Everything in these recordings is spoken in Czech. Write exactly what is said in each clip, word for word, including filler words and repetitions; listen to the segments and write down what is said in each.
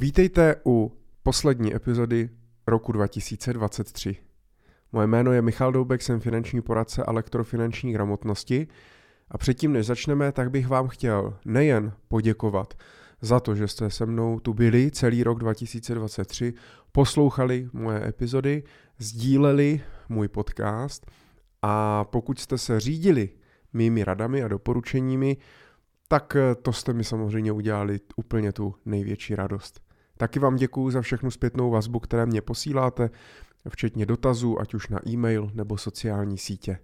Vítejte u poslední epizody roku dva tisíce dvacet tři. Moje jméno je Michal Doubek, jsem finanční poradce a lektor finanční gramotnosti a předtím, než začneme, tak bych vám chtěl nejen poděkovat za to, že jste se mnou tu byli celý rok dva tisíce dvacet tři, poslouchali moje epizody, sdíleli můj podcast a pokud jste se řídili mými radami a doporučeními, tak to jste mi samozřejmě udělali úplně tu největší radost. Taky vám děkuju za všechnu zpětnou vazbu, které mě posíláte, včetně dotazů, ať už na e-mail nebo sociální sítě.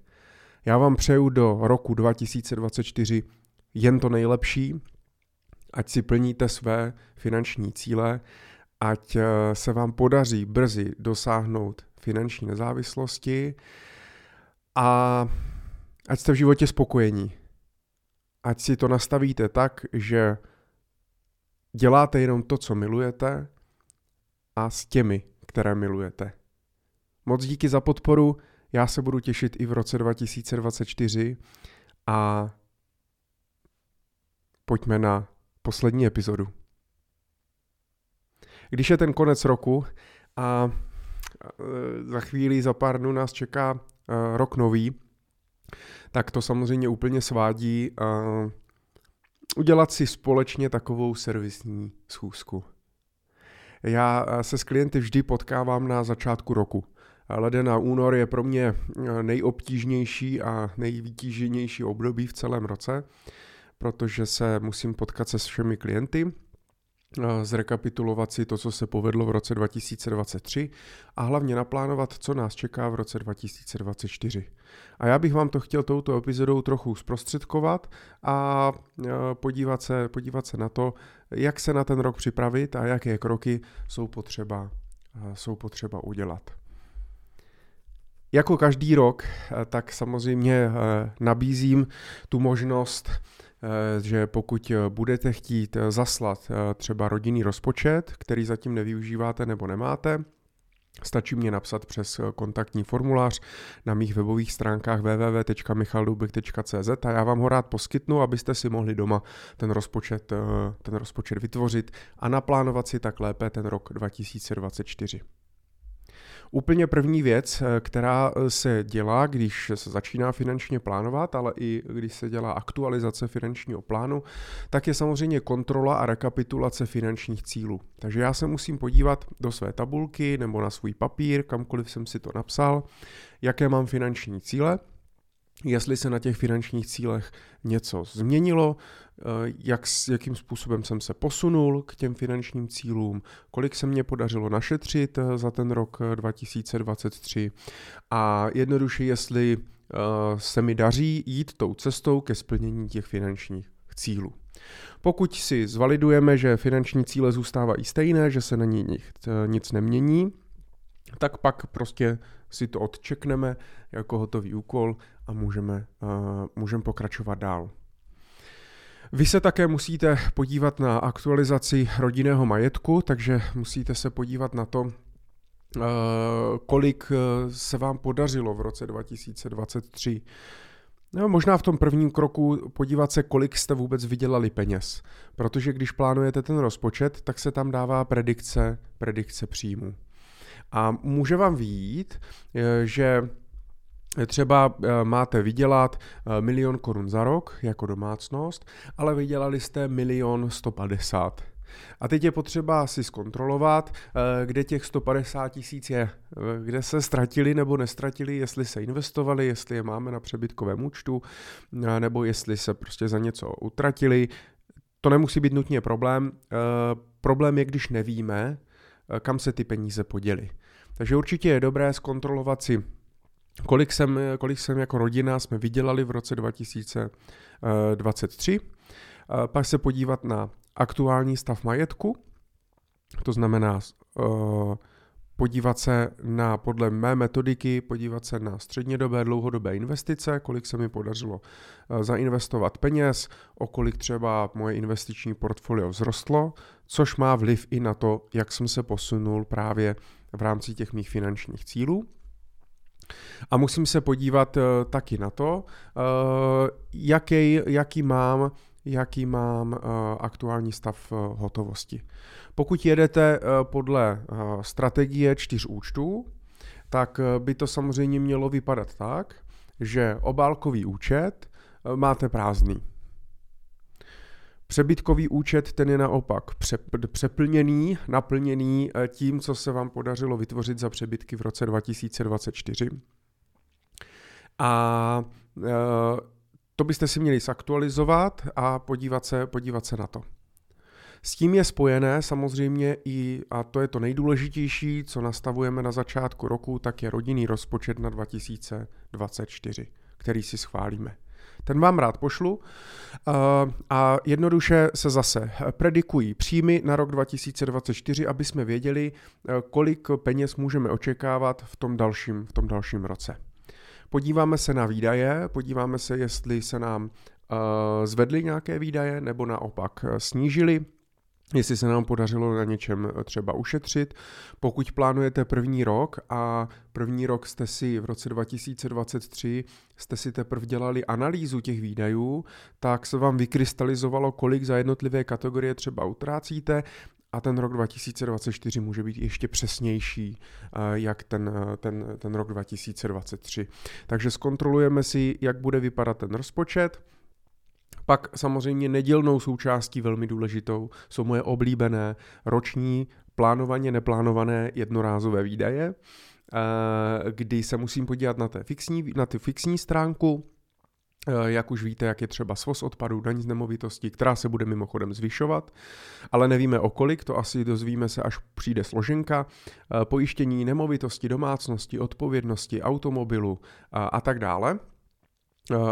Já vám přeju do roku dva tisíce dvacet čtyři jen to nejlepší, ať si plníte své finanční cíle, ať se vám podaří brzy dosáhnout finanční nezávislosti a ať jste v životě spokojení. Ať si to nastavíte tak, že děláte jenom to, co milujete a s těmi, které milujete. Moc díky za podporu, já se budu těšit i v roce dva tisíce dvacet čtyři a pojďme na poslední epizodu. Když je ten konec roku a za chvíli, za pár dnů nás čeká rok nový, tak to samozřejmě úplně svádí uh, udělat si společně takovou servisní schůzku. Já se s klienty vždy potkávám na začátku roku. Leden a únor je pro mě nejobtížnější a nejvytíženější období v celém roce, protože se musím potkat se všemi klienty, zrekapitulovat si to, co se povedlo v roce dva tisíce dvacet tři a hlavně naplánovat, co nás čeká v roce dva tisíce dvacet čtyři. A já bych vám to chtěl touto epizodou trochu zprostředkovat a podívat se, podívat se na to, jak se na ten rok připravit a jaké kroky jsou potřeba, jsou potřeba udělat. Jako každý rok, tak samozřejmě nabízím tu možnost, že pokud budete chtít zaslat třeba rodinný rozpočet, který zatím nevyužíváte nebo nemáte, stačí mě napsat přes kontaktní formulář na mých webových stránkách w w w tečka michaldubek tečka c z a já vám ho rád poskytnu, abyste si mohli doma ten rozpočet, ten rozpočet vytvořit a naplánovat si tak lépe ten rok dva tisíce dvacet čtyři. Úplně první věc, která se dělá, když se začíná finančně plánovat, ale i když se dělá aktualizace finančního plánu, tak je samozřejmě kontrola a rekapitulace finančních cílů. Takže já se musím podívat do své tabulky nebo na svůj papír, kamkoliv jsem si to napsal, jaké mám finanční cíle, jestli se na těch finančních cílech něco změnilo, jak, jakým způsobem jsem se posunul k těm finančním cílům, kolik se mě podařilo našetřit za ten rok dva tisíce dvacet tři a jednoduše, jestli se mi daří jít tou cestou ke splnění těch finančních cílů. Pokud si zvalidujeme, že finanční cíle zůstávají stejné, že se na nich nic nemění, tak pak prostě si to odčekneme jako hotový úkol a můžeme, uh, můžeme pokračovat dál. Vy se také musíte podívat na aktualizaci rodinného majetku, takže musíte se podívat na to, uh, kolik se vám podařilo v roce dva tisíce dvacet tři. No, možná v tom prvním kroku podívat se, kolik jste vůbec vydělali peněz, protože když plánujete ten rozpočet, tak se tam dává predikce, predikce příjmů. A může vám vyjít, že třeba máte vydělat milion korun za rok jako domácnost, ale vydělali jste milion sto padesát. A teď je potřeba si zkontrolovat, kde těch sto padesát tisíc je, kde se ztratili nebo nestratili, jestli se investovali, jestli je máme na přebytkovém účtu, nebo jestli se prostě za něco utratili. To nemusí být nutně problém. Problém je, když nevíme, kam se ty peníze poděly. Takže určitě je dobré zkontrolovat si, kolik jsem, kolik jsem jako rodina jsme vydělali v roce dva tisíce dvacet tři, pak se podívat na aktuální stav majetku, to znamená podívat se na, podle mé metodiky, podívat se na střednědobé, dlouhodobé investice, kolik se mi podařilo zainvestovat peněz, o kolik třeba moje investiční portfolio vzrostlo, což má vliv i na to, jak jsem se posunul právě v rámci těch mých finančních cílů. A musím se podívat taky na to, jaký, jaký mám jaký mám aktuální stav hotovosti. Pokud jedete podle strategie čtyř účtů, tak by to samozřejmě mělo vypadat tak, že obálkový účet máte prázdný. Přebytkový účet, ten je naopak přeplněný, naplněný tím, co se vám podařilo vytvořit za přebytky v roce dva tisíce dvacet čtyři. A to byste si měli zaktualizovat a podívat se, podívat se na to. S tím je spojené samozřejmě i, a to je to nejdůležitější, co nastavujeme na začátku roku, tak je rodinný rozpočet na dva tisíce dvacet čtyři, který si schválíme. Ten vám rád pošlu a jednoduše se zase predikují příjmy na rok dva tisíce dvacet čtyři, aby jsme věděli, kolik peněz můžeme očekávat v tom dalším, v tom dalším roce. Podíváme se na výdaje, podíváme se, jestli se nám zvedly nějaké výdaje nebo naopak snížily, jestli se nám podařilo na něčem třeba ušetřit. Pokud plánujete první rok a první rok jste si v roce dva tisíce dvacet tři jste si teprve dělali analýzu těch výdajů, tak se vám vykrystalizovalo, kolik za jednotlivé kategorie třeba utrácíte a ten rok dva tisíce dvacet čtyři může být ještě přesnější, jak ten, ten, ten rok dva tisíce dvacet tři. Takže zkontrolujeme si, jak bude vypadat ten rozpočet. Pak samozřejmě nedělnou součástí velmi důležitou jsou moje oblíbené roční plánovaně neplánované jednorázové výdaje, kdy se musím podívat na, té fixní, na ty fixní stránku, jak už víte, jak je třeba svoz odpadů, daň z nemovitosti, která se bude mimochodem zvyšovat, ale nevíme o kolik, to asi dozvíme se, až přijde složenka, pojištění nemovitosti, domácnosti, odpovědnosti, automobilu a tak dále.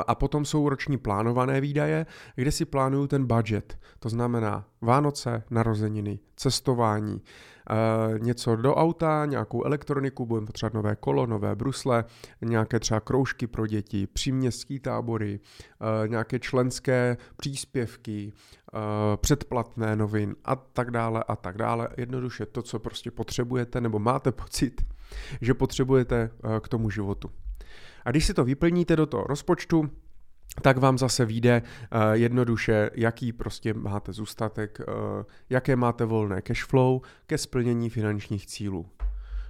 A potom jsou roční plánované výdaje, kde si plánuju ten budget, to znamená Vánoce, narozeniny, cestování, něco do auta, nějakou elektroniku, budeme potřebovat nové kolo, nové brusle, nějaké třeba kroužky pro děti, příměstské tábory, nějaké členské příspěvky, předplatné novin a tak dále a tak dále. Jednoduše to, co prostě potřebujete nebo máte pocit, že potřebujete k tomu životu. A když si to vyplníte do toho rozpočtu, tak vám zase vyjde jednoduše, jaký prostě máte zůstatek, jaké máte volné cashflow ke splnění finančních cílů.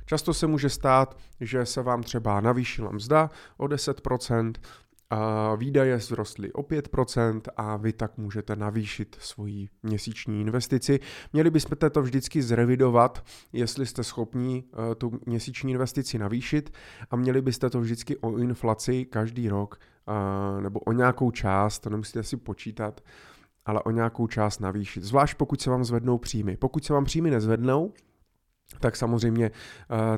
Často se může stát, že se vám třeba navýšila mzda o deset procent, a výdaje vzrostly o pět procent a vy tak můžete navýšit svoji měsíční investici. Měli bychom to vždycky zrevidovat, jestli jste schopni tu měsíční investici navýšit a měli byste to vždycky o inflaci každý rok nebo o nějakou část, to nemusíte si počítat, ale o nějakou část navýšit. Zvlášť pokud se vám zvednou příjmy. Pokud se vám příjmy nezvednou, tak samozřejmě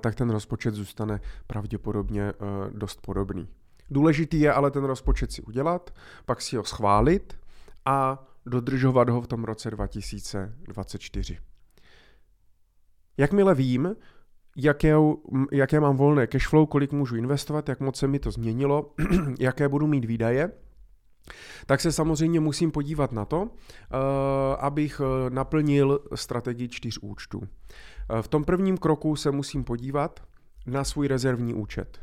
tak ten rozpočet zůstane pravděpodobně dost podobný. Důležitý je ale ten rozpočet si udělat, pak si ho schválit a dodržovat ho v tom roce dva tisíce dvacet čtyři. Jakmile vím, jaké, jaké mám volné cashflow, kolik můžu investovat, jak moc se mi to změnilo, jaké budu mít výdaje, tak se samozřejmě musím podívat na to, abych naplnil strategii čtyř účtů. V tom prvním kroku se musím podívat na svůj rezervní účet.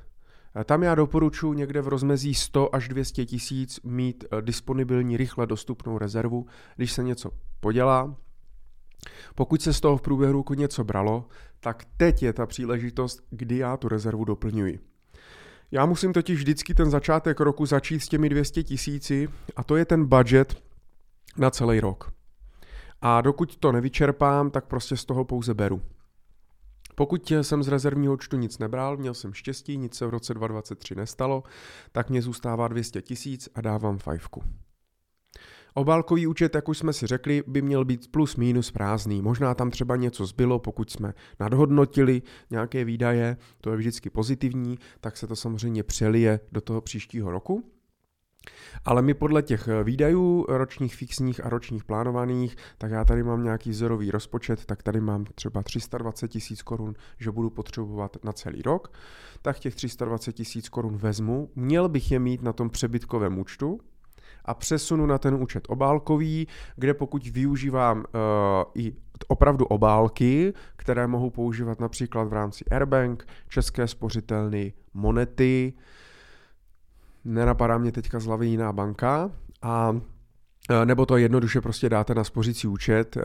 Tam já doporučuji někde v rozmezí sto až dvě stě tisíc mít disponibilní, rychle dostupnou rezervu, když se něco podělá. Pokud se z toho v průběhu roku něco bralo, tak teď je ta příležitost, kdy já tu rezervu doplňuji. Já musím totiž vždycky ten začátek roku začít s těmi dvěma sty tisíci a to je ten budget na celý rok. A dokud to nevyčerpám, tak prostě z toho pouze beru. Pokud jsem z rezervního účtu nic nebral, měl jsem štěstí, nic se v roce dva tisíce dvacet tři nestalo, tak mě zůstává dvě stě tisíc a dávám fajfku. Obálkový účet, jak už jsme si řekli, by měl být plus minus prázdný. Možná tam třeba něco zbylo, pokud jsme nadhodnotili nějaké výdaje, to je vždycky pozitivní, tak se to samozřejmě přelije do toho příštího roku. Ale my podle těch výdajů ročních fixních a ročních plánovaných, tak já tady mám nějaký vzorový rozpočet, tak tady mám třeba tři sta dvacet tisíc korun, že budu potřebovat na celý rok, tak těch tři sta dvacet tisíc korun vezmu, měl bych je mít na tom přebytkovém účtu a přesunu na ten účet obálkový, kde pokud využívám uh, i opravdu obálky, které mohu používat například v rámci Airbank, České spořitelny, Monety, nenapadá mě teďka z hlavy jiná banka a nebo to jednoduše prostě dáte na spořící účet,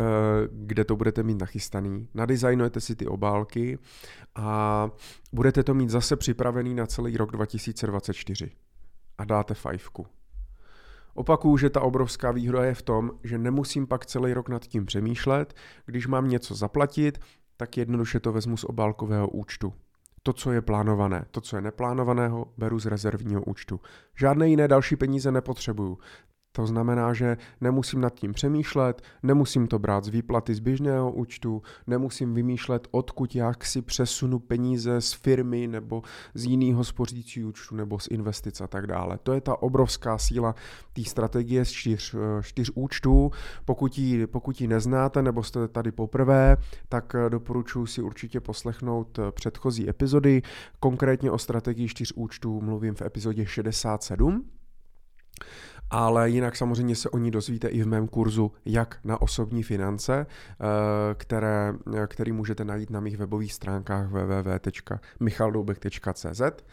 kde to budete mít nachystaný. Nadizajnujete si ty obálky a budete to mít zase připravený na celý rok dva tisíce dvacet čtyři a dáte fajfku. Opakuju, že ta obrovská výhoda je v tom, že nemusím pak celý rok nad tím přemýšlet, když mám něco zaplatit, tak jednoduše to vezmu z obálkového účtu. To, co je plánované, to, co je neplánovaného, beru z rezervního účtu. Žádné jiné další peníze nepotřebuju. To znamená, že nemusím nad tím přemýšlet, nemusím to brát z výplaty z běžného účtu, nemusím vymýšlet, odkud jak si přesunu peníze z firmy nebo z jiného spořícího účtu nebo z investic a tak dále. To je ta obrovská síla té strategie z čtyř, čtyř účtů. Pokud ji, pokud ji neznáte nebo jste tady poprvé, tak doporučuji si určitě poslechnout předchozí epizody. Konkrétně o strategii čtyř účtů mluvím v epizodě šedesát sedm. Ale jinak samozřejmě se o ní dozvíte i v mém kurzu Jak na osobní finance, které, který můžete najít na mých webových stránkách w w w tečka michal doubek tečka c z.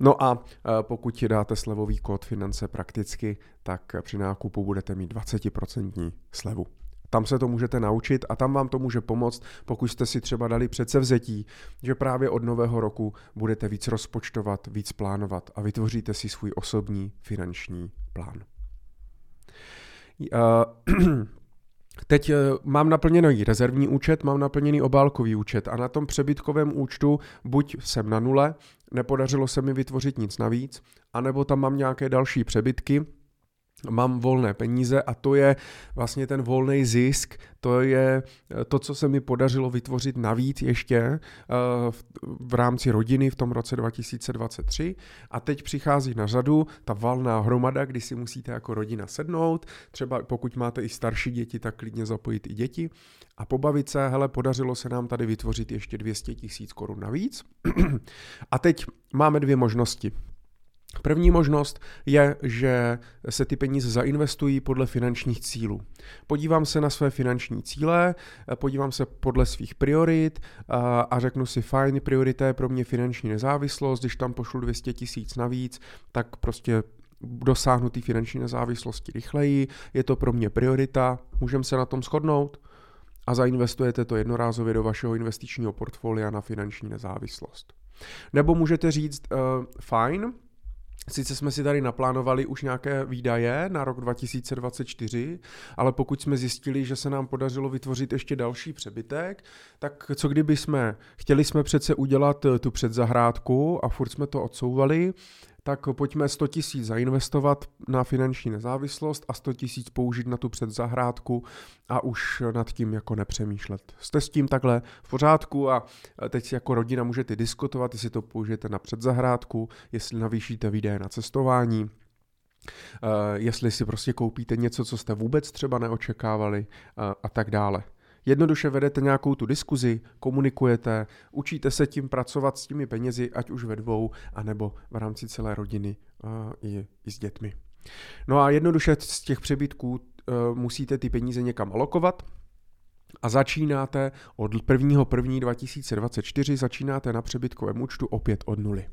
No a pokud ti dáte slevový kód finance prakticky, tak při nákupu budete mít dvacet procent slevu. Tam se to můžete naučit a tam vám to může pomoct, pokud jste si třeba dali předsevzetí, že právě od nového roku budete víc rozpočtovat, víc plánovat a vytvoříte si svůj osobní finanční plán. Teď mám naplněný rezervní účet, mám naplněný obálkový účet a na tom přebytkovém účtu buď jsem na nule, nepodařilo se mi vytvořit nic navíc, anebo tam mám nějaké další přebytky, mám volné peníze a to je vlastně ten volný zisk, to je to, co se mi podařilo vytvořit navíc ještě v rámci rodiny v tom roce dva tisíce dvacet tři a teď přichází na řadu ta valná hromada, kdy si musíte jako rodina sednout, třeba pokud máte i starší děti, tak klidně zapojit i děti a pobavit se, hele, podařilo se nám tady vytvořit ještě dvě stě tisíc korun navíc a teď máme dvě možnosti. První možnost je, že se ty peníze zainvestují podle finančních cílů. Podívám se na své finanční cíle, podívám se podle svých priorit a řeknu si, fajn, priorita je pro mě finanční nezávislost, když tam pošlu dvě stě tisíc navíc, tak prostě dosáhnu té finanční nezávislosti rychleji, je to pro mě priorita, můžeme se na tom shodnout a zainvestujete to jednorázově do vašeho investičního portfolia na finanční nezávislost. Nebo můžete říct, uh, fajn, sice jsme si tady naplánovali už nějaké výdaje na rok dva tisíce dvacet čtyři, ale pokud jsme zjistili, že se nám podařilo vytvořit ještě další přebytek, tak co kdyby jsme, chtěli jsme přece udělat tu předzahrádku a furt jsme to odsouvali, tak pojďme sto tisíc zainvestovat na finanční nezávislost a sto tisíc použít na tu předzahrádku a už nad tím jako nepřemýšlet. Jste s tím takhle v pořádku a teď si jako rodina můžete diskutovat, jestli to použijete na předzahrádku, jestli navýšíte výdaje na cestování, jestli si prostě koupíte něco, co jste vůbec třeba neočekávali a tak dále. Jednoduše vedete nějakou tu diskuzi, komunikujete, učíte se tím pracovat s těmi penězi, ať už ve dvou, anebo v rámci celé rodiny a i, i s dětmi. No a jednoduše z těch přebytků uh, musíte ty peníze někam alokovat a začínáte od prvního prvního dva tisíce dvacet čtyři začínáte na přebytkovém účtu opět od nuly.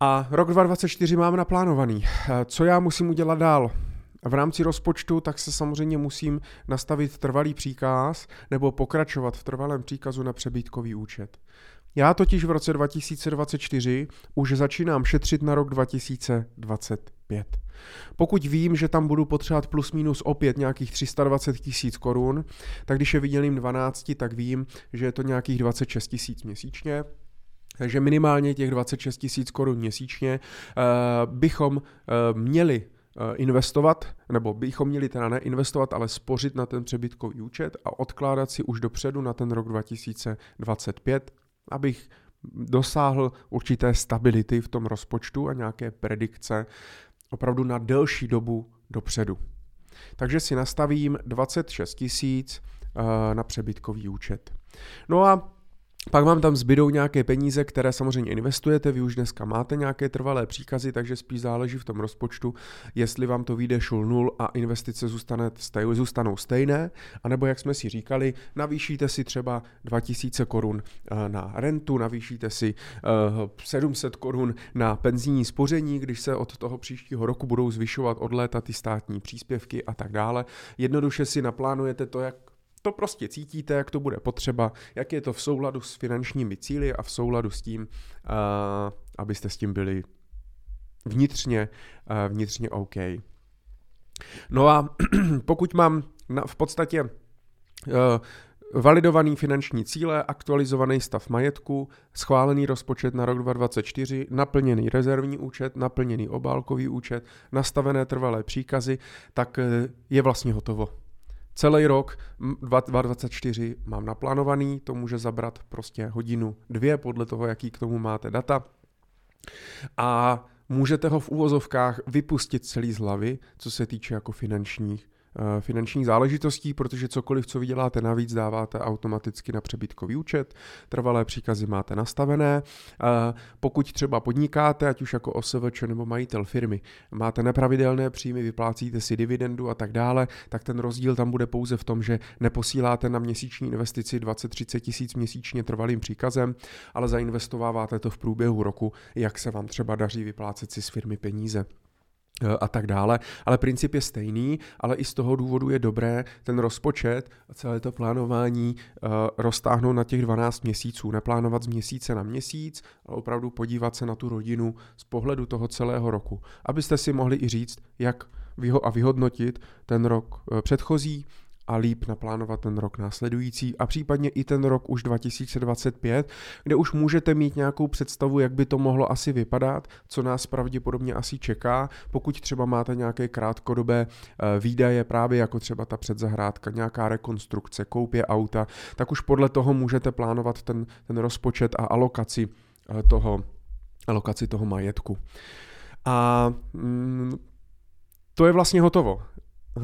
A rok dva tisíce dvacet čtyři mám naplánovaný. Co já musím udělat dál? V rámci rozpočtu tak se samozřejmě musím nastavit trvalý příkaz nebo pokračovat v trvalém příkazu na přebytkový účet. Já totiž v roce dva tisíce dvacet čtyři už začínám šetřit na rok dva tisíce dvacet pět. Pokud vím, že tam budu potřebovat plus minus opět nějakých tři sta dvacet tisíc korun, tak když je vydělím dvanáct, tak vím, že je to nějakých dvacet šest tisíc měsíčně. Takže minimálně těch dvacet šest tisíc korun měsíčně uh, bychom uh, měli investovat, nebo bychom měli teda neinvestovat, ale spořit na ten přebytkový účet a odkládat si už dopředu na ten rok dva tisíce dvacet pět, abych dosáhl určité stability v tom rozpočtu a nějaké predikce opravdu na delší dobu dopředu. Takže si nastavím dvacet šest tisíc na přebytkový účet. No a Pak vám tam zbydou nějaké peníze, které samozřejmě investujete, vy už dneska máte nějaké trvalé příkazy, takže spíš záleží v tom rozpočtu, jestli vám to vyjde šul nul a investice zůstane, zůstanou stejné, anebo jak jsme si říkali, navýšíte si třeba dva tisíce korun na rentu, navýšíte si sedm set korun na penzijní spoření, když se od toho příštího roku budou zvyšovat od léta ty státní příspěvky a tak dále. Jednoduše si naplánujete to, jak to prostě cítíte, jak to bude potřeba, jak je to v souladu s finančními cíli a v souladu s tím, abyste s tím byli vnitřně, vnitřně OK. No a pokud mám v podstatě validovaný finanční cíle, aktualizovaný stav majetku, schválený rozpočet na rok dvacet dvacet čtyři, naplněný rezervní účet, naplněný obálkový účet, nastavené trvalé příkazy, tak je vlastně hotovo. Celý rok dvacet dvacet čtyři mám naplánovaný, to může zabrat prostě hodinu, dvě, podle toho, jaký k tomu máte data. A můžete ho v uvozovkách vypustit celý z hlavy, co se týče jako finančních, uh, finančních záležitostí, protože cokoliv, co vyděláte navíc, dáváte automaticky na přebytkový účet, trvalé příkazy máte nastavené. Uh, pokud třeba podnikáte, ať už jako OSVČ nebo majitel firmy, máte nepravidelné příjmy, vyplácíte si dividendu a tak dále, tak ten rozdíl tam bude pouze v tom, že neposíláte na měsíční investici dvacet až třicet tisíc měsíčně trvalým příkazem, ale zainvestováváte to v průběhu roku, jak se vám třeba daří vyplácet si z firmy peníze a tak dále, ale princip je stejný, ale i z toho důvodu je dobré ten rozpočet a celé to plánování uh, roztáhnout na těch dvanáct měsíců, neplánovat z měsíce na měsíc, ale opravdu podívat se na tu rodinu z pohledu toho celého roku, abyste si mohli i říct, jak vyho- a vyhodnotit ten rok uh, předchozí a líp naplánovat ten rok následující a případně i ten rok už dva tisíce dvacet pět, kde už můžete mít nějakou představu, jak by to mohlo asi vypadat, co nás pravděpodobně asi čeká, pokud třeba máte nějaké krátkodobé výdaje, právě jako třeba ta předzahrádka, nějaká rekonstrukce, koupě auta, tak už podle toho můžete plánovat ten, ten rozpočet a alokaci toho, alokaci toho majetku. A mm, to je vlastně hotovo.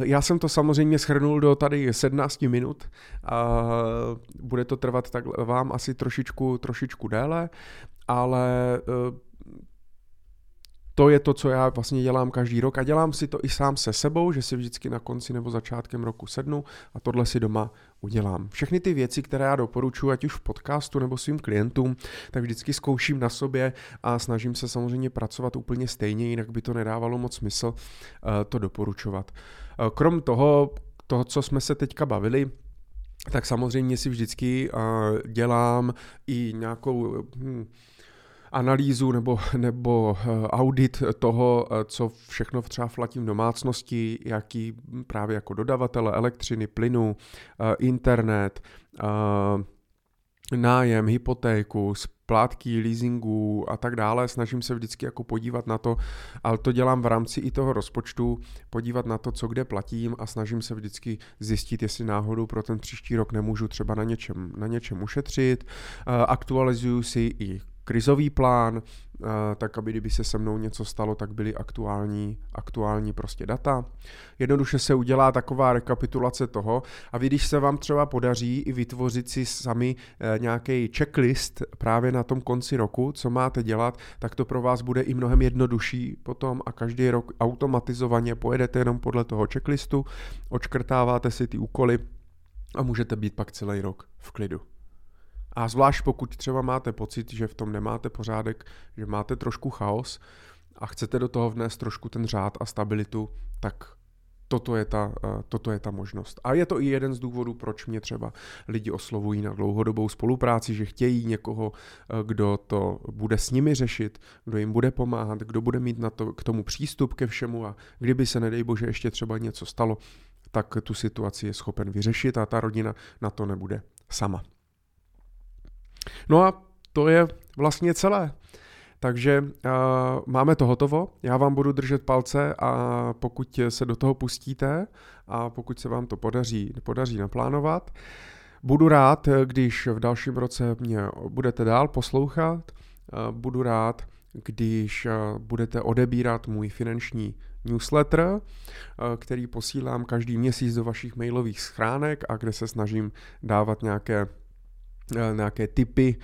Já jsem to samozřejmě shrnul do tady sedmnáct minut a bude to trvat tak vám asi trošičku, trošičku déle, ale to je to, co já vlastně dělám každý rok a dělám si to i sám se sebou, že si vždycky na konci nebo začátkem roku sednu a tohle si doma udělám. Všechny ty věci, které já doporučuji, ať už v podcastu nebo svým klientům, tak vždycky zkouším na sobě a snažím se samozřejmě pracovat úplně stejně, jinak by to nedávalo moc smysl to doporučovat. Krom toho, toho, co jsme se teďka bavili, tak samozřejmě si vždycky dělám i nějakou hm, analýzu nebo, nebo audit toho, co všechno třeba flatím domácnosti, jaký právě jako dodavatele elektřiny, plynu, internet, nájem, hypotéku, splátky, leasingu a tak dále. Snažím se vždycky jako podívat na to, ale to dělám v rámci i toho rozpočtu, podívat na to, co kde platím a snažím se vždycky zjistit, jestli náhodou pro ten příští rok nemůžu třeba na něčem, na něčem ušetřit. Aktualizuju si i krizový plán, tak aby kdyby se se mnou něco stalo, tak byly aktuální, aktuální prostě data. Jednoduše se udělá taková rekapitulace toho a vy, když se vám třeba podaří i vytvořit si sami nějaký checklist právě na tom konci roku, co máte dělat, tak to pro vás bude i mnohem jednodušší potom a každý rok automatizovaně pojedete jenom podle toho checklistu, odškrtáváte si ty úkoly a můžete být pak celý rok v klidu. A zvlášť pokud třeba máte pocit, že v tom nemáte pořádek, že máte trošku chaos a chcete do toho vnést trošku ten řád a stabilitu, tak toto je ta, toto je ta možnost. A je to i jeden z důvodů, proč mě třeba lidi oslovují na dlouhodobou spolupráci, že chtějí někoho, kdo to bude s nimi řešit, kdo jim bude pomáhat, kdo bude mít na to, k tomu přístup ke všemu a kdyby se, nedej bože, ještě třeba něco stalo, tak tu situaci je schopen vyřešit a ta rodina na to nebude sama. No a to je vlastně celé. Takže uh, máme to hotovo, já vám budu držet palce a pokud se do toho pustíte a pokud se vám to podaří, podaří naplánovat, budu rád, když v dalším roce mě budete dál poslouchat, uh, budu rád, když uh, budete odebírat můj finanční newsletter, který posílám každý měsíc do vašich mailových schránek a kde se snažím dávat nějaké nějaké tipy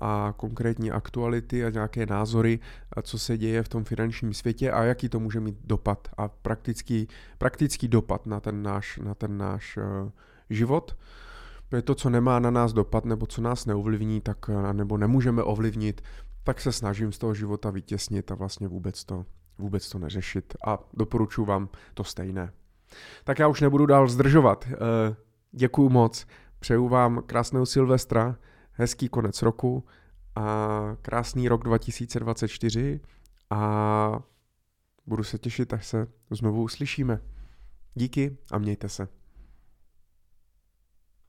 a konkrétní aktuality a nějaké názory, co se děje v tom finančním světě a jaký to může mít dopad a praktický, praktický dopad na ten náš, na ten náš život. To je to, co nemá na nás dopad nebo co nás neovlivní, tak, nebo nemůžeme ovlivnit, tak se snažím z toho života vytěsnit a vlastně vůbec to, vůbec to neřešit. A doporučuji vám to stejné. Tak já už nebudu dál zdržovat. Děkuju moc. Přeju vám krásného Silvestra, hezký konec roku a krásný rok dva tisíce dvacet čtyři a budu se těšit, až se znovu uslyšíme. Díky a mějte se.